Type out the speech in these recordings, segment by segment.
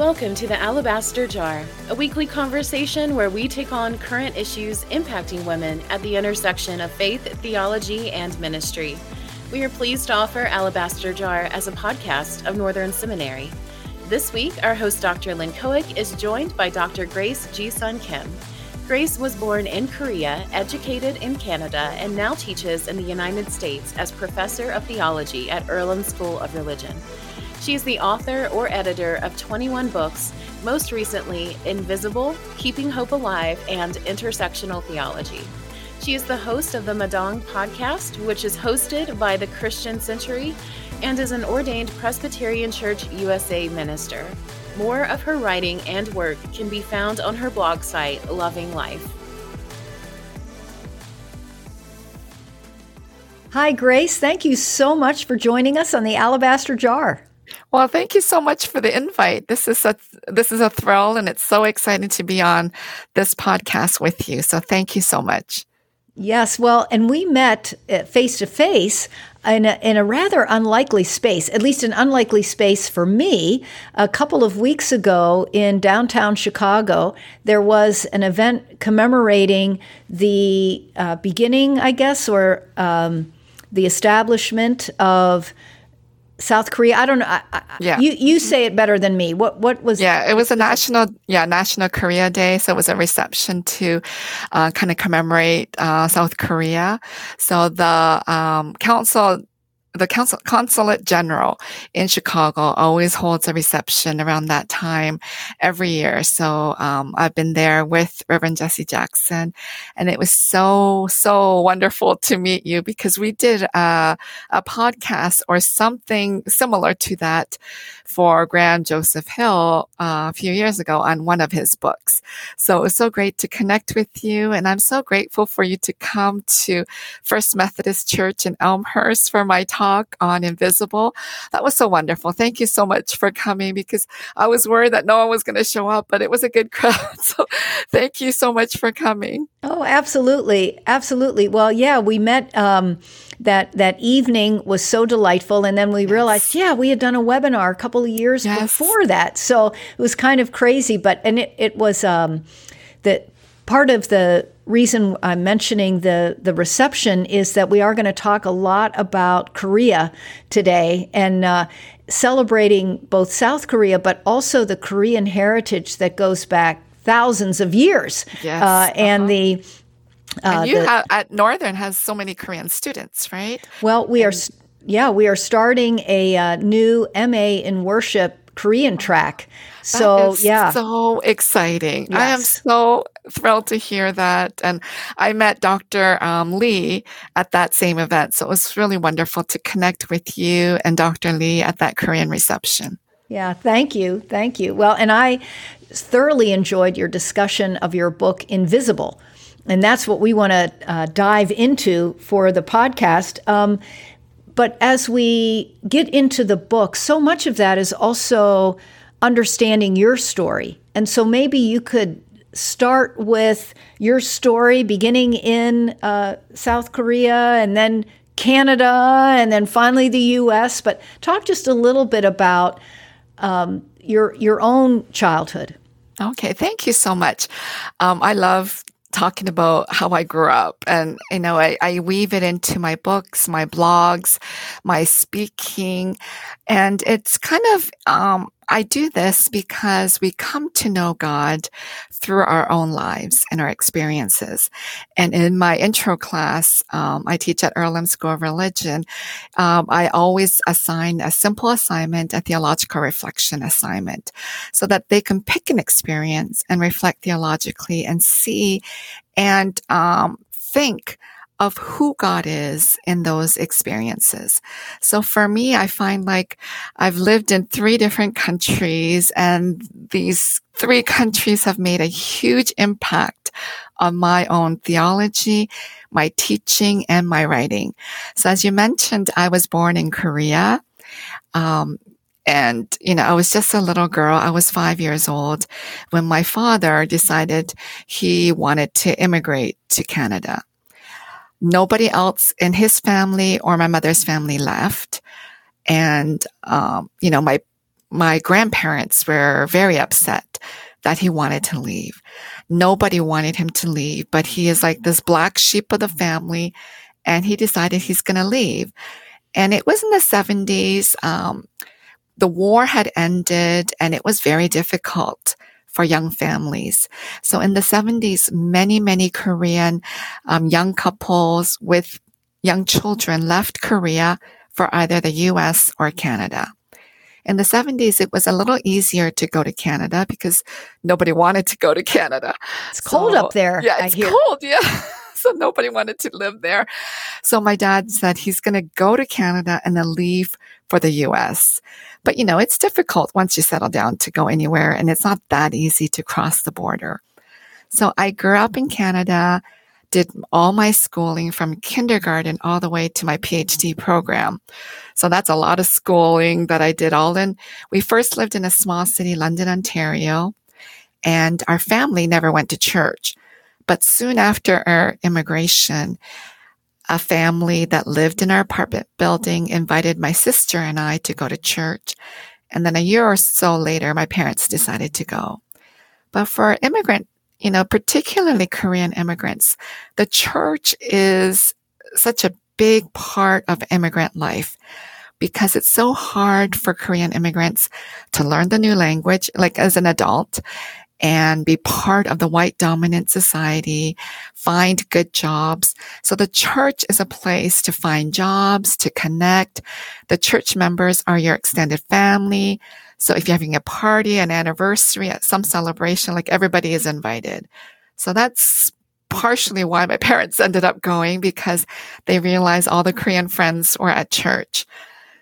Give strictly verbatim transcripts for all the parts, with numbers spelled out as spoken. Welcome to the Alabaster Jar, a weekly conversation where we take on current issues impacting women at the intersection of faith, theology, and ministry. We are pleased to offer Alabaster Jar as a podcast of Northern Seminary. This week, our host, Doctor Lynn Koick, is joined by Doctor Grace Ji-Sun Kim. Grace was born in Korea, educated in Canada, and now teaches in the United States as professor of theology at Earlham School of Religion. She is the author or editor of twenty-one books, most recently Invisible, Keeping Hope Alive, and Intersectional Theology. She is the host of the Madong podcast, which is hosted by the Christian Century, and is an ordained Presbyterian Church U S A minister. More of her writing and work can be found on her blog site, Loving Life. Hi, Grace. Thank you so much for joining us on the Alabaster Jar. Well, thank you so much for the invite. This is a, this is a thrill, and it's so exciting to be on this podcast with you. So thank you so much. Yes, well, and we met face-to-face in a, in a rather unlikely space, at least an unlikely space for me. A couple of weeks ago in downtown Chicago, there was an event commemorating the uh, beginning, I guess, or um, the establishment of South Korea. I don't know. I, I, yeah. You you say it better than me. What what was? Yeah, it was a national yeah National Korea Day. So it was a reception to uh, kind of commemorate uh, South Korea. So the um, council. The Council, Consulate General in Chicago always holds a reception around that time every year. So um, I've been there with Reverend Jesse Jackson, and it was so, so wonderful to meet you, because we did a, a podcast or something similar to that for Graham Joseph Hill uh, a few years ago on one of his books. So it was so great to connect with you, and I'm so grateful for you to come to First Methodist Church in Elmhurst for my talk. talk on Invisible. That was so wonderful. Thank you so much for coming, because I was worried that no one was going to show up, but it was a good crowd. So thank you so much for coming. Oh, absolutely. Absolutely. Well, yeah, we met um, that that evening was so delightful. And then we yes. realized, yeah, we had done a webinar a couple of years yes. before that. So it was kind of crazy. But and it, it was um, that part of the reason I'm mentioning the, the reception is that we are going to talk a lot about Korea today, and uh, celebrating both South Korea, but also the Korean heritage that goes back thousands of years. Yes. Uh, and uh-huh. the uh, and you the, have, at Northern has so many Korean students, right? Well, we and- are yeah we are starting a uh, new M A in worship Korean track. So, yeah. So exciting. Yes. I am so thrilled to hear that. And I met Doctor Um, Lee at that same event. So it was really wonderful to connect with you and Doctor Lee at that Korean reception. Yeah, thank you. Thank you. Well, and I thoroughly enjoyed your discussion of your book, Invisible. And that's what we want to uh, dive into for the podcast. Um, but as we get into the book, so much of that is also understanding your story. And so maybe you could start with your story beginning in uh, South Korea, and then Canada, and then finally the U S. But talk just a little bit about um, your your own childhood. Okay, thank you so much. Um, I love talking about how I grew up, and, you know, I, I weave it into my books, my blogs, my speaking, and it's kind of, um, I do this because we come to know God through our own lives and our experiences. And in my intro class, um, I teach at Earlham School of Religion. Um, I always assign a simple assignment, a theological reflection assignment, so that they can pick an experience and reflect theologically and see and um, think of who God is in those experiences. So for me, I find like I've lived in three different countries, and these three countries have made a huge impact on my own theology, my teaching, and my writing. So as you mentioned, I was born in Korea. Um, And, you know, I was just a little girl. I was five years old when my father decided he wanted to immigrate to Canada. Nobody else in his family or my mother's family left. And, um, you know, my my grandparents were very upset that he wanted to leave. Nobody wanted him to leave, but he is like this black sheep of the family, and he decided he's going to leave. And it was in the seventies. Um, the war had ended, and it was very difficult for young families. So in the seventies, many, many Korean um, young couples with young children left Korea for either the U S or Canada. In the seventies, it was a little easier to go to Canada because nobody wanted to go to Canada. It's cold so, up there. Yeah, it's I hear. cold. Yeah. So nobody wanted to live there. So my dad said he's going to go to Canada and then leave for the U S. But, you know, it's difficult once you settle down to go anywhere, and it's not that easy to cross the border. So I grew up in Canada, did all my schooling from kindergarten all the way to my P H D program. So that's a lot of schooling that I did all in. We first lived in a small city, London, Ontario, and our family never went to church. But soon after our immigration, a family that lived in our apartment building invited my sister and I to go to church. And then a year or so later, my parents decided to go. But for immigrant, you know, particularly Korean immigrants, the church is such a big part of immigrant life because it's so hard for Korean immigrants to learn the new language, like as an adult, and be part of the white dominant society, find good jobs. So the church is a place to find jobs, to connect. The church members are your extended family. So if you're having a party, an anniversary, some celebration, like everybody is invited. So that's partially why my parents ended up going, because they realized all the Korean friends were at church.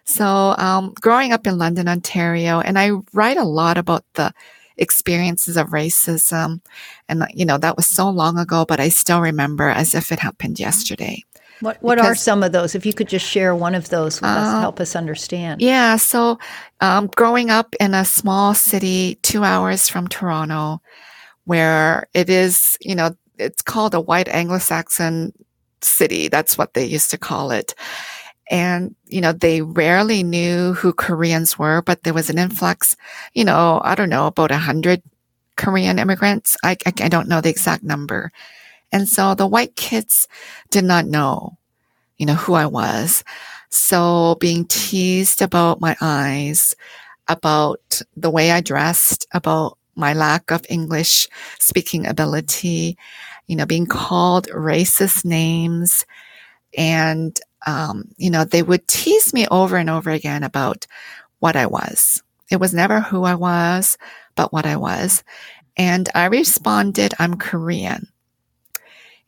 So um, growing up in London, Ontario, and I write a lot about the experiences of racism. And, you know, that was so long ago, but I still remember as if it happened yesterday. What What because, are some of those? If you could just share one of those with uh, us, help us understand. Yeah. So um, growing up in a small city, two hours from Toronto, where it is, you know, it's called a white Anglo-Saxon city. That's what they used to call it. And, you know, they rarely knew who Koreans were, but there was an influx, you know, I don't know, about one hundred Korean immigrants. I, I, I don't know the exact number. And so the white kids did not know, you know, who I was. So being teased about my eyes, about the way I dressed, about my lack of English speaking ability, you know, being called racist names. And Um, you know, they would tease me over and over again about what I was. It was never who I was, but what I was. And I responded, I'm Korean.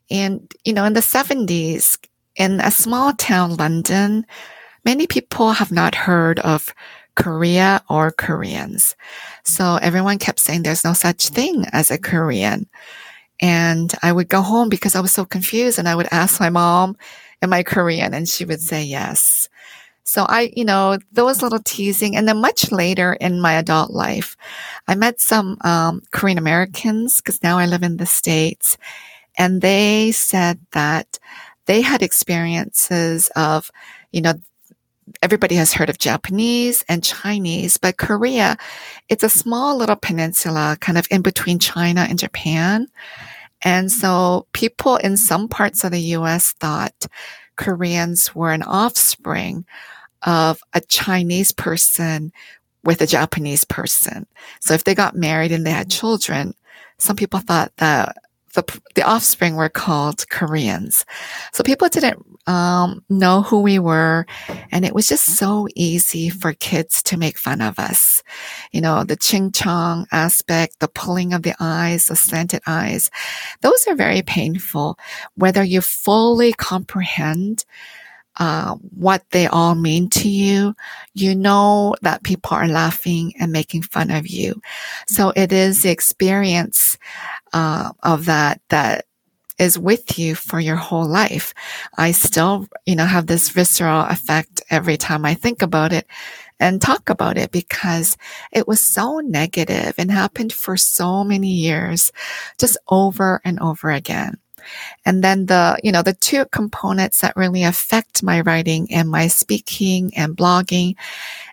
And, you know, in the seventies, in a small town, London, many people have not heard of Korea or Koreans. So everyone kept saying there's no such thing as a Korean. And I would go home because I was so confused, and I would ask my mom, am I Korean? And she would say yes. So I, you know, those little teasing. And then much later in my adult life, I met some um, Korean Americans, because now I live in the States. And they said that they had experiences of, you know, everybody has heard of Japanese and Chinese, but Korea, it's a small little peninsula kind of in between China and Japan. And so people in some parts of the U S thought Koreans were an offspring of a Chinese person with a Japanese person. So if they got married and they had children, some people thought that the, the offspring were called Koreans. So people didn't um, know who we were. And it was just so easy for kids to make fun of us. You know, the ching chong aspect, the pulling of the eyes, the slanted eyes, those are very painful, whether you fully comprehend uh, what they all mean to you. You know that people are laughing and making fun of you. So it is the experience Uh, of that that is with you for your whole life. I still, you know, have this visceral effect every time I think about it and talk about it, because it was so negative and happened for so many years, just over and over again. And then the, you know, the two components that really affect my writing and my speaking and blogging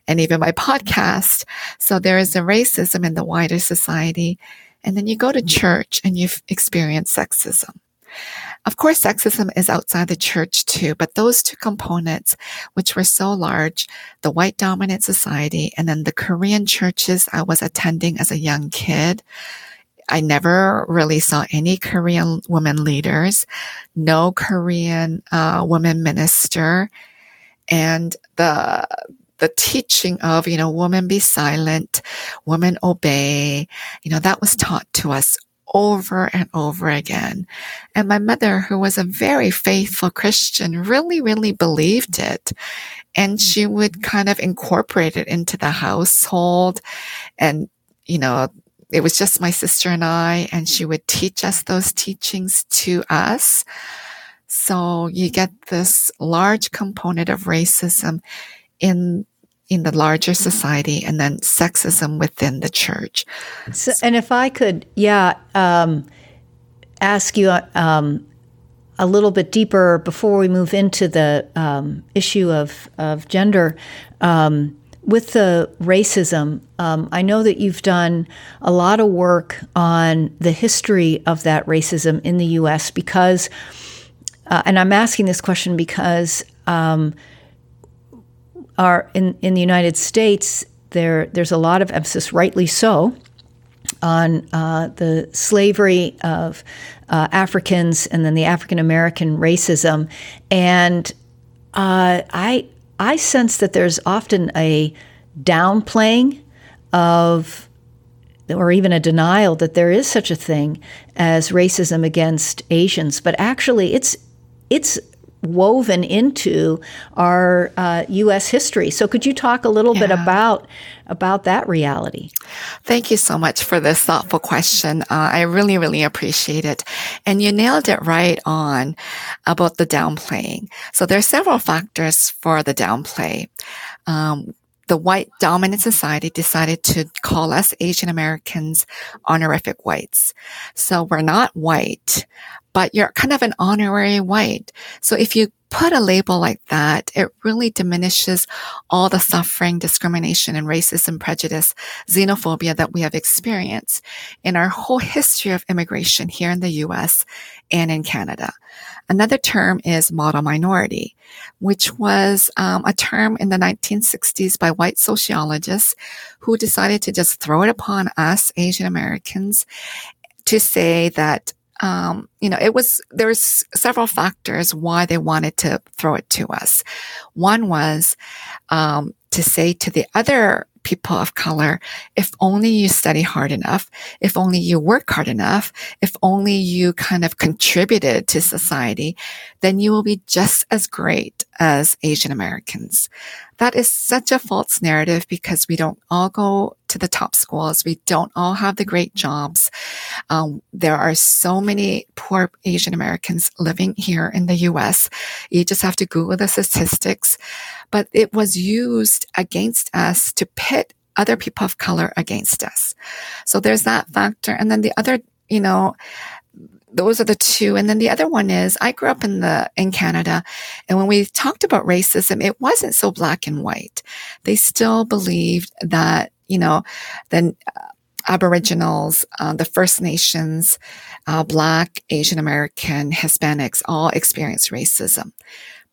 and even my podcast. So there is a racism in the wider society. And then you go to church and you've experienced sexism. Of course, sexism is outside the church too, but those two components, which were so large, the white dominant society and then the Korean churches I was attending as a young kid, I never really saw any Korean women leaders, no Korean uh, women minister, and the the teaching of, you know, women be silent, women obey, you know, that was taught to us over and over again. And my mother, who was a very faithful Christian, really, really believed it. And she would kind of incorporate it into the household. And, you know, it was just my sister and I, and she would teach us those teachings to us. So you get this large component of racism in in the larger society, and then sexism within the church. So, and if I could, yeah, um, ask you um, a little bit deeper before we move into the um, issue of, of gender, um, with the racism, um, I know that you've done a lot of work on the history of that racism in the U S because, uh, and I'm asking this question because um Are in, in the United States, there there's a lot of emphasis, rightly so, on uh, the slavery of uh, Africans and then the African American racism, and uh, I I sense that there's often a downplaying of, or even a denial that there is such a thing as racism against Asians, but actually it's it's. woven into our uh, U S history. So could you talk a little yeah. bit about about that reality? Thank you so much for this thoughtful question. Uh, I really, really appreciate it. And you nailed it right on about the downplaying. So there are several factors for the downplay. Um, The white dominant society decided to call us Asian Americans honorific whites. So we're not white, but you're kind of an honorary white. So if you put a label like that, it really diminishes all the suffering, discrimination, and racism, prejudice, xenophobia that we have experienced in our whole history of immigration here in the U S and in Canada. Another term is model minority, which was um, a term in the nineteen sixties by white sociologists who decided to just throw it upon us, Asian Americans, to say that Um, you know, it was, there's several factors why they wanted to throw it to us. One was, um, to say to the other people of color, if only you study hard enough, if only you work hard enough, if only you kind of contributed to society, then you will be just as great as Asian Americans. That is such a false narrative because we don't all go to the top schools. We don't all have the great jobs. Um, there are so many poor Asian Americans living here in the U S. You just have to Google the statistics. But it was used against us to pit other people of color against us. So there's that factor. And then the other, you know, those are the two. And then the other one is I grew up in the, in Canada. And when we talked about racism, it wasn't so black and white. They still believed that, you know, the uh, Aboriginals, uh, the First Nations, uh, Black, Asian American, Hispanics all experienced racism.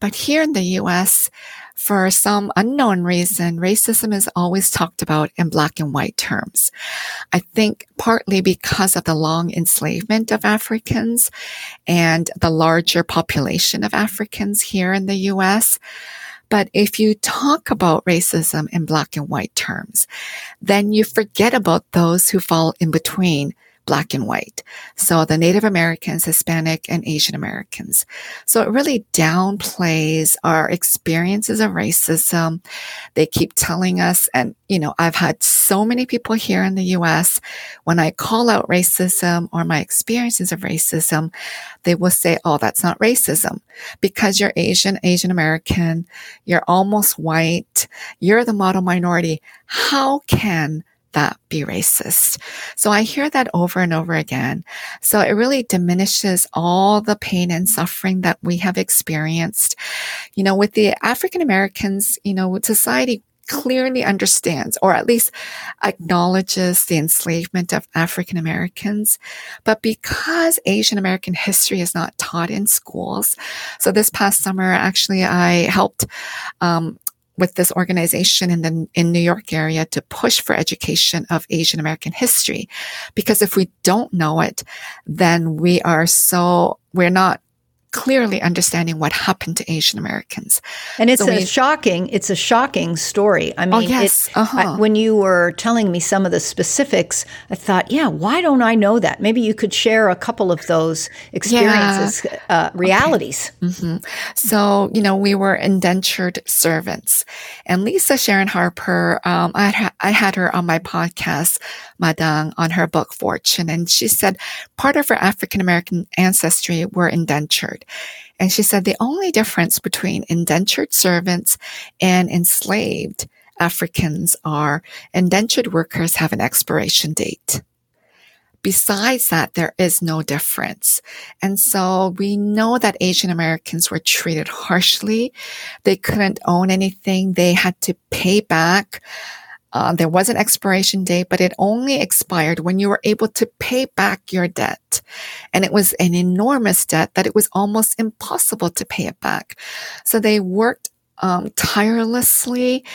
But here in the U S, for some unknown reason, racism is always talked about in black and white terms. I think partly because of the long enslavement of Africans and the larger population of Africans here in the U S. But if you talk about racism in black and white terms, then you forget about those who fall in between black and white. So the Native Americans, Hispanic, and Asian Americans. So it really downplays our experiences of racism. They keep telling us, and, you know, I've had so many people here in the U S, when I call out racism or my experiences of racism, they will say, oh, that's not racism because you're Asian, Asian American, you're almost white, you're the model minority. How can that be racist. So I hear that over and over again. So it really diminishes all the pain and suffering that we have experienced. You know, with the African Americans, you know, society clearly understands, or at least acknowledges, the enslavement of African Americans. But because Asian American history is not taught in schools, so this past summer, actually, I helped um, with this organization in the in New York area to push for education of Asian American history. Because if we don't know it, then we are so, we're not clearly understanding what happened to Asian Americans. And it's so a we, shocking, it's a shocking story. I mean, oh yes. it, uh-huh. I, when you were telling me some of the specifics, I thought, yeah, why don't I know that? Maybe you could share a couple of those experiences, yeah. uh, realities. Okay. Mm-hmm. So, you know, we were indentured servants. And Lisa Sharon Harper, um, I, had, I had her on my podcast, Madong, on her book, Fortune. And she said part of her African-American ancestry were indentured. And she said the only difference between indentured servants and enslaved Africans are indentured workers have an expiration date. Besides that, there is no difference. And so we know that Asian Americans were treated harshly. They couldn't own anything. They had to pay back. Uh, there was an expiration date, but it only expired when you were able to pay back your debt. And it was an enormous debt that it was almost impossible to pay it back. So they worked um, tirelessly.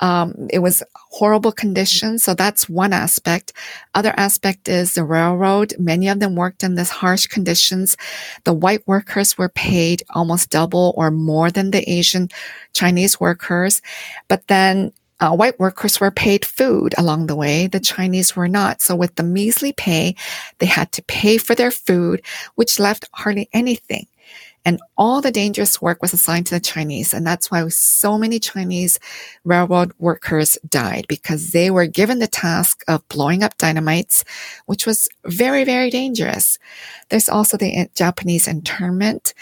Um, it was horrible conditions. So that's one aspect. Other aspect is the railroad. Many of them worked in this harsh conditions. The white workers were paid almost double or more than the Asian Chinese workers. But then Uh, white workers were paid food along the way. The Chinese were not. So with the measly pay, they had to pay for their food, which left hardly anything. And all the dangerous work was assigned to the Chinese. And that's why so many Chinese railroad workers died, because they were given the task of blowing up dynamites, which was very, very dangerous. There's also the Japanese internment.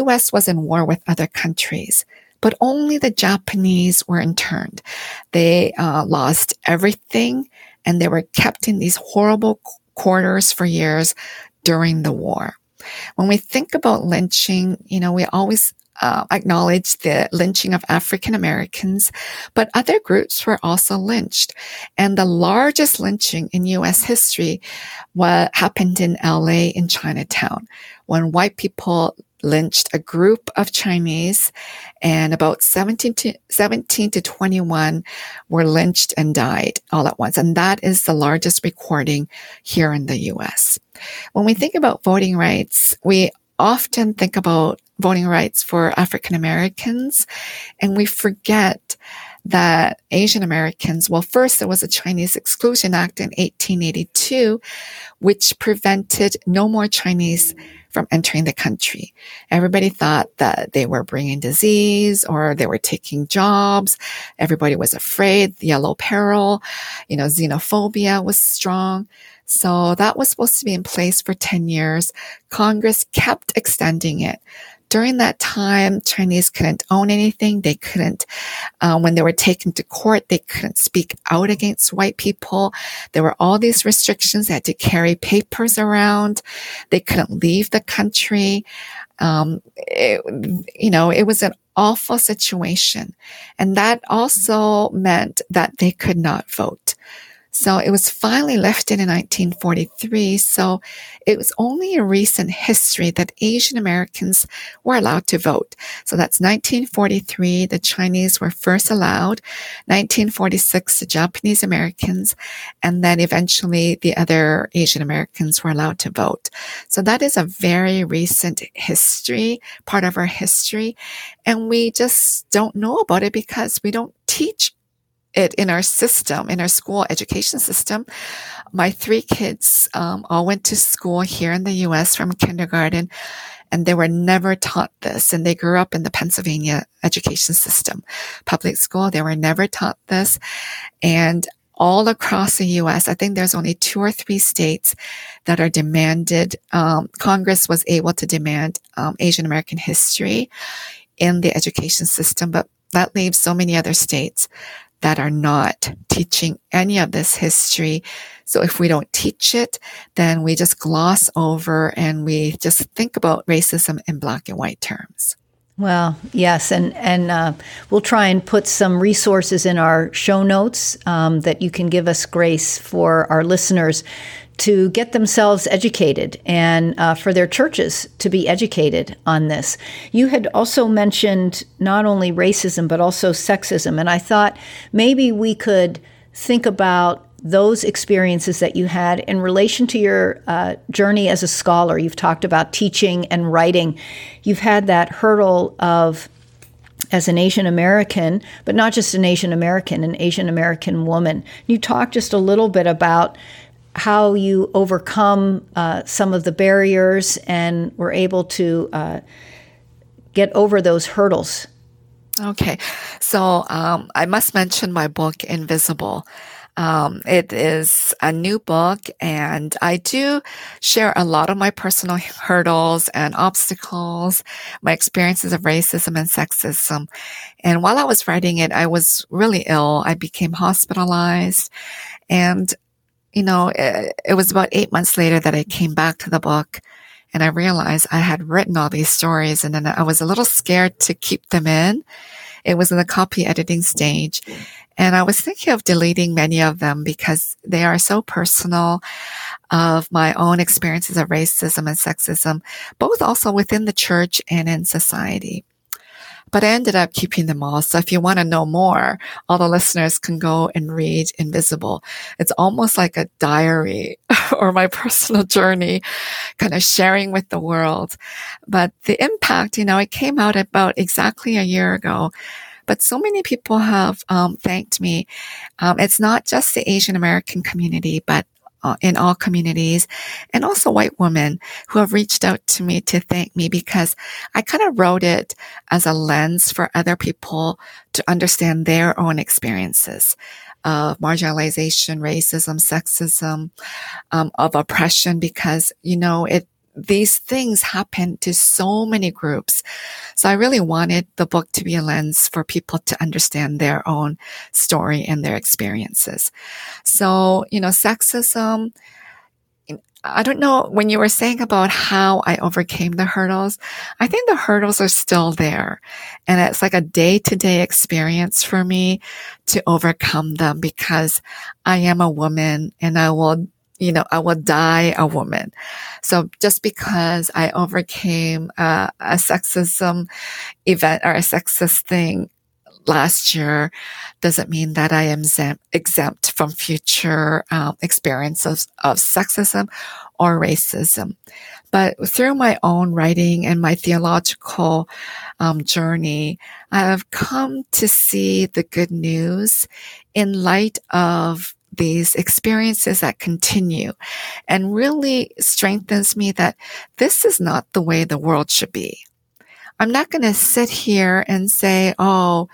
U S was in war with other countries, but only the Japanese were interned. They uh, lost everything, and they were kept in these horrible quarters for years during the war. When we think about lynching, you know, we always uh, acknowledge the lynching of African Americans, but other groups were also lynched. And the largest lynching in U S history was, happened in L A in Chinatown, when white people lynched a group of Chinese, and about seventeen to twenty-one were lynched and died all at once. And that is the largest recording here in the U S. When we think about voting rights, we often think about voting rights for African Americans, and we forget that Asian Americans, well, first there was a Chinese Exclusion Act in eighteen eighty-two, which prevented no more Chinese from entering the country. Everybody thought that they were bringing disease or they were taking jobs. Everybody was afraid. The yellow peril, you know, xenophobia was strong. So that was supposed to be in place for ten years. Congress kept extending it. During that time, Chinese couldn't own anything. They couldn't, uh, when they were taken to court, they couldn't speak out against white people. There were all these restrictions. They had to carry papers around. They couldn't leave the country. Um, it, you know, it was an awful situation. And that also meant that they could not vote. So it was finally lifted in nineteen forty-three. So it was only in recent history that Asian Americans were allowed to vote. So that's nineteen forty-three. The Chinese were first allowed. nineteen forty-six, the Japanese Americans. And then eventually the other Asian Americans were allowed to vote. So that is a very recent history, part of our history. And we just don't know about it because we don't teach it in our system, in our school education system. My three kids um, all went to school here in the U S from kindergarten, and they were never taught this. And they grew up in the Pennsylvania education system, public school. They were never taught this. And all across the U S, I think there's only two or three states that are demanded. Um, Congress was able to demand um, Asian American history in the education system, but that leaves so many other states that are not teaching any of this history. So if we don't teach it, then we just gloss over and we just think about racism in black and white terms. Well, yes, and and uh, we'll try and put some resources in our show notes um, that you can give us, Grace, for our listeners to get themselves educated and uh, for their churches to be educated on this. You had also mentioned not only racism but also sexism, and I thought maybe we could think about those experiences that you had in relation to your uh, journey as a scholar. You've talked about teaching and writing. You've had that hurdle of, as an Asian American, but not just an Asian American, an Asian American woman. You talked just a little bit about how you overcome uh, some of the barriers and were able to uh, get over those hurdles. Okay. So um, I must mention my book, Invisible. Um, it is a new book, and I do share a lot of my personal hurdles and obstacles, my experiences of racism and sexism. And while I was writing it, I was really ill. I became hospitalized, and, you know, it, it was about eight months later that I came back to the book, and I realized I had written all these stories, and then I was a little scared to keep them in. It was in the copy editing stage. And I was thinking of deleting many of them because they are so personal of my own experiences of racism and sexism, both also within the church and in society. But I ended up keeping them all. So if you want to know more, all the listeners can go and read Invisible. It's almost like a diary or my personal journey, kind of sharing with the world. But the impact, you know, it came out about exactly a year ago. But so many people have um, thanked me. Um, it's not just the Asian American community, but uh, in all communities, and also white women who have reached out to me to thank me because I kind of wrote it as a lens for other people to understand their own experiences of marginalization, racism, sexism, um, of oppression, because, you know, it these things happen to so many groups. So I really wanted the book to be a lens for people to understand their own story and their experiences. So, you know, sexism, I don't know, when you were saying about how I overcame the hurdles, I think the hurdles are still there. And it's like a day-to-day experience for me to overcome them because I am a woman and I will You know, I will die a woman. So just because I overcame uh, a sexism event or a sexist thing last year doesn't mean that I am exempt from future um, experiences of, of sexism or racism. But through my own writing and my theological um, journey, I have come to see the good news in light of these experiences that continue, and really strengthens me that this is not the way the world should be. I'm not going to sit here and say, oh,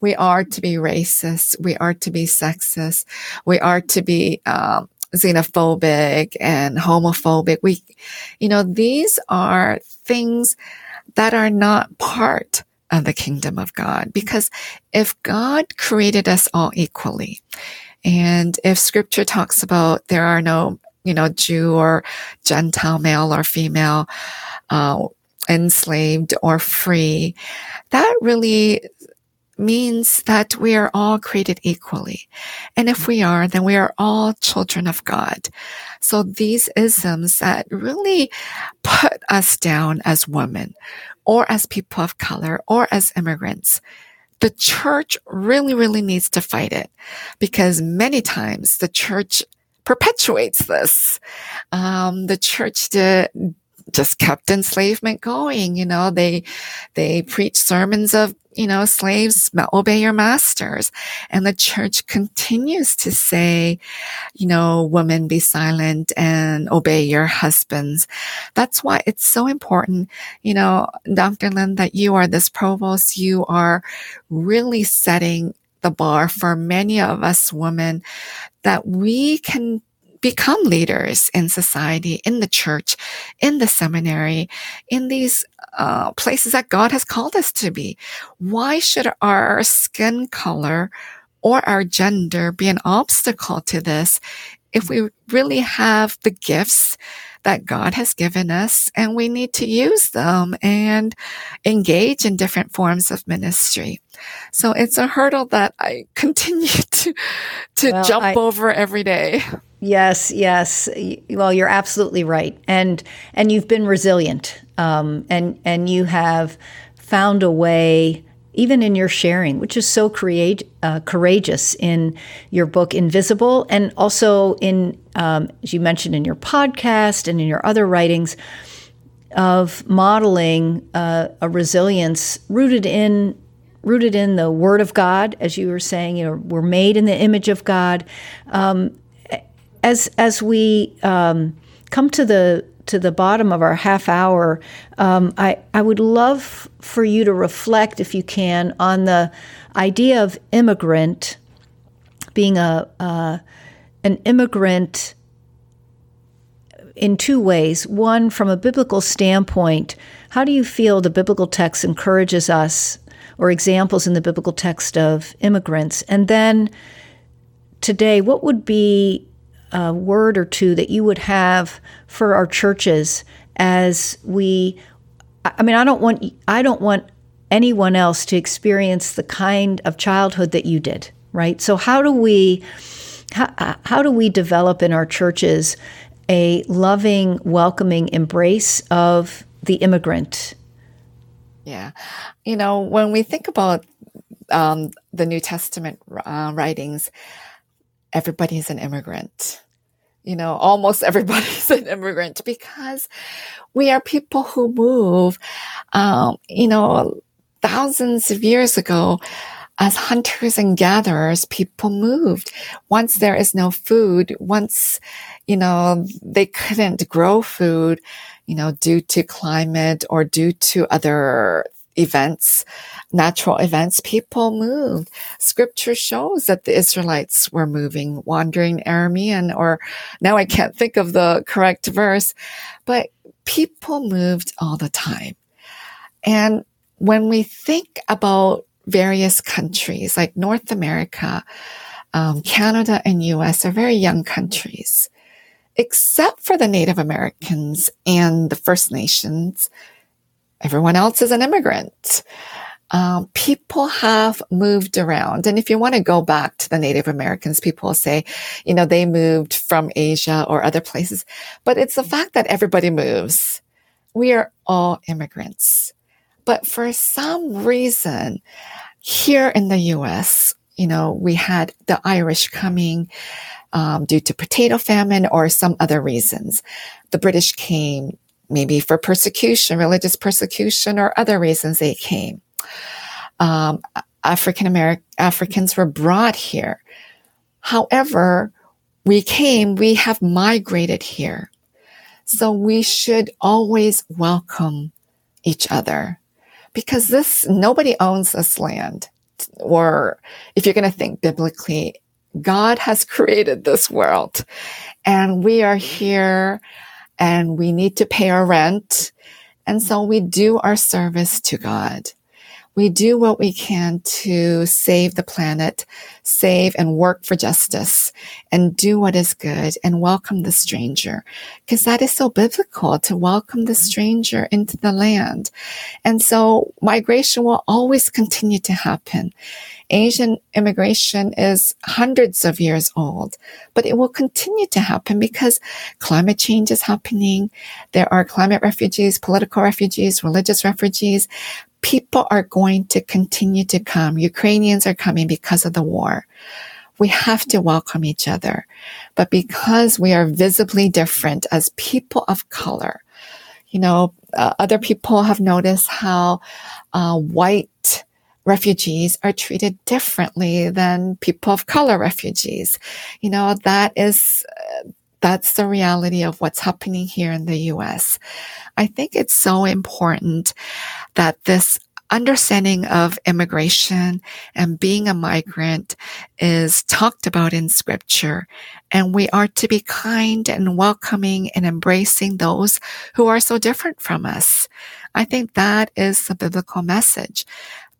we are to be racist, we are to be sexist, we are to be um, xenophobic and homophobic. We, you know, these are things that are not part of the kingdom of God, because if God created us all equally, and if scripture talks about there are no, you know, Jew or Gentile, male or female, uh, enslaved or free, that really means that we are all created equally. And if we are, then we are all children of God. So these isms that really put us down as women or as people of color or as immigrants, the church really, really needs to fight it, because many times the church perpetuates this. Um, the church did, just kept enslavement going. You know, they, they preach sermons of, you know, slaves, obey your masters. And the church continues to say, you know, women, be silent and obey your husbands. That's why it's so important, you know, Doctor Lynn, that you are this provost. You are really setting the bar for many of us women that we can become leaders in society, in the church, in the seminary, in these uh, places that God has called us to be. Why should our skin color or our gender be an obstacle to this if we really have the gifts that God has given us, and we need to use them and engage in different forms of ministry. So it's a hurdle that I continue to to well, jump I, over every day. Yes, yes. Well, you're absolutely right. And and you've been resilient. Um and and you have found a way, even in your sharing, which is so create, uh, courageous in your book, Invisible, and also in, um, as you mentioned in your podcast and in your other writings, of modeling uh, a resilience rooted in rooted in the Word of God, as you were saying, you know, we're made in the image of God. Um, as as we um, come to the to the bottom of our half hour, um, I, I would love for you to reflect, if you can, on the idea of immigrant, being a uh, an immigrant in two ways. One, from a biblical standpoint, how do you feel the biblical text encourages us, or examples in the biblical text of immigrants? And then today, what would be a word or two that you would have for our churches as we, I mean, I don't want, I don't want anyone else to experience the kind of childhood that you did, right? So how do we, how, how do we develop in our churches a loving, welcoming embrace of the immigrant? Yeah. You know, when we think about um, the New Testament uh, writings, everybody's an immigrant. You know, almost everybody's an immigrant because we are people who move, um, you know, thousands of years ago, as hunters and gatherers, people moved. Once there is no food, once, you know, they couldn't grow food, you know, due to climate or due to other events, natural events, people moved. Scripture shows that the Israelites were moving, wandering Aramean, or now I can't think of the correct verse, but people moved all the time. And when we think about various countries like North America, um, Canada and U S are very young countries, except for the Native Americans and the First Nations. Everyone else is an immigrant. Um, people have moved around. And if you want to go back to the Native Americans, people will say, you know, they moved from Asia or other places. But it's the fact that everybody moves. We are all immigrants. But for some reason, here in the U S, you know, we had the Irish coming um, due to potato famine or some other reasons. The British came maybe for persecution, religious persecution, or other reasons they came. Um, African American Africans were brought here. However, we came, we have migrated here. So we should always welcome each other, because this, nobody owns this land. Or if you're going to think biblically, God has created this world and we are here. And we need to pay our rent. And so we do our service to God. We do what we can to save the planet, save and work for justice, and do what is good, and welcome the stranger. Because that is so biblical, to welcome the stranger into the land. And so migration will always continue to happen. Asian immigration is hundreds of years old, but it will continue to happen because climate change is happening. There are climate refugees, political refugees, religious refugees. People are going to continue to come. Ukrainians are coming because of the war. We have to welcome each other. But because we are visibly different as people of color, you know, uh, other people have noticed how uh, white refugees are treated differently than people of color refugees. You know, that is, uh, that's the reality of what's happening here in the U S. I think it's so important that this understanding of immigration and being a migrant is talked about in Scripture. And we are to be kind and welcoming and embracing those who are so different from us. I think that is the biblical message,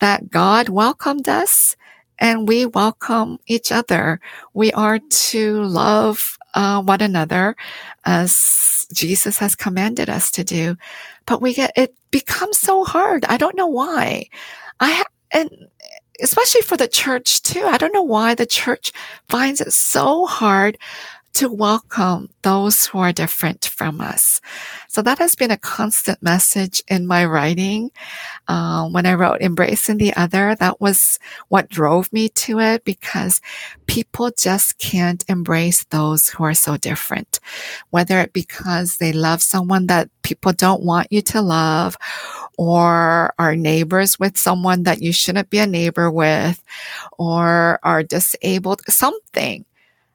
that God welcomed us and we welcome each other. We are to love uh, one another as Jesus has commanded us to do. But we get, it becomes so hard. I don't know why. I ha- and especially for the church too. I don't know why the church finds it so hard to welcome those who are different from us. So that has been a constant message in my writing. Um, when I wrote Embracing the Other, that was what drove me to it, because people just can't embrace those who are so different, whether it because they love someone that people don't want you to love, or are neighbors with someone that you shouldn't be a neighbor with, or are disabled, something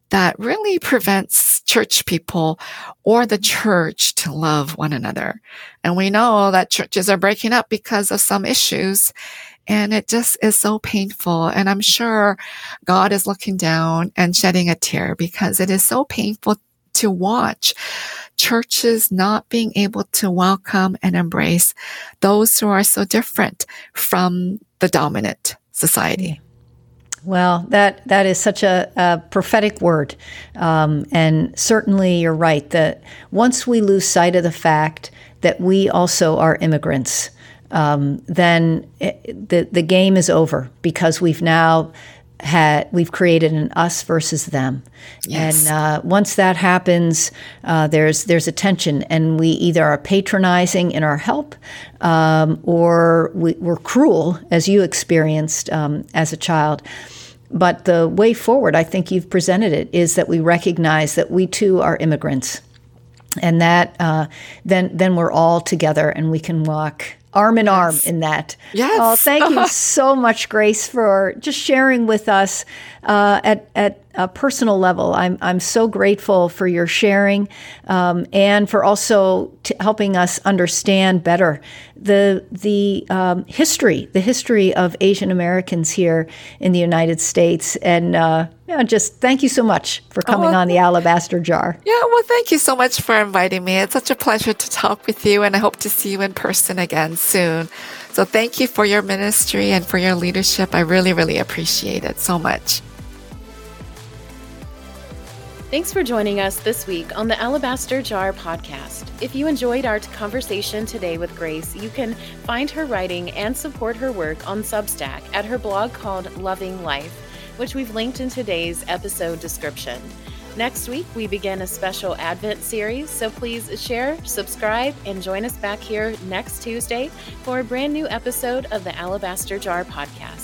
that really prevents church people or the church to love one another. And we know that churches are breaking up because of some issues, and it just is so painful. And I'm sure God is looking down and shedding a tear, because it is so painful to watch churches not being able to welcome and embrace those who are so different from the dominant society. Well, that, that is such a, a prophetic word. Um, and certainly you're right that once we lose sight of the fact that we also are immigrants, um, then it, the, the game is over, because we've now had, we've created an us versus them. Yes. And uh, once that happens, uh, there's, there's a tension, and we either are patronizing in our help, um, or we, we're cruel, as you experienced um, as a child. But the way forward, I think you've presented it, is that we recognize that we too are immigrants, and that uh, then then we're all together, and we can walk arm in yes. arm in that. Yes. Oh, thank you so much, Grace, for just sharing with us uh, at at a personal level. I'm I'm so grateful for your sharing, um, and for also t- helping us understand better the the um, history, the history of Asian Americans here in the United States. And uh, yeah, just thank you so much for coming oh, well, on the Alabaster Jar. Yeah, well, thank you so much for inviting me. It's such a pleasure to talk with you, and I hope to see you in person again soon. So thank you for your ministry and for your leadership. I really, really appreciate it so much. Thanks for joining us this week on the Alabaster Jar podcast. If you enjoyed our conversation today with Grace, you can find her writing and support her work on Substack at her blog called Loving Life, which we've linked in today's episode description. Next week, we begin a special Advent series, so please share, subscribe, and join us back here next Tuesday for a brand new episode of the Alabaster Jar podcast.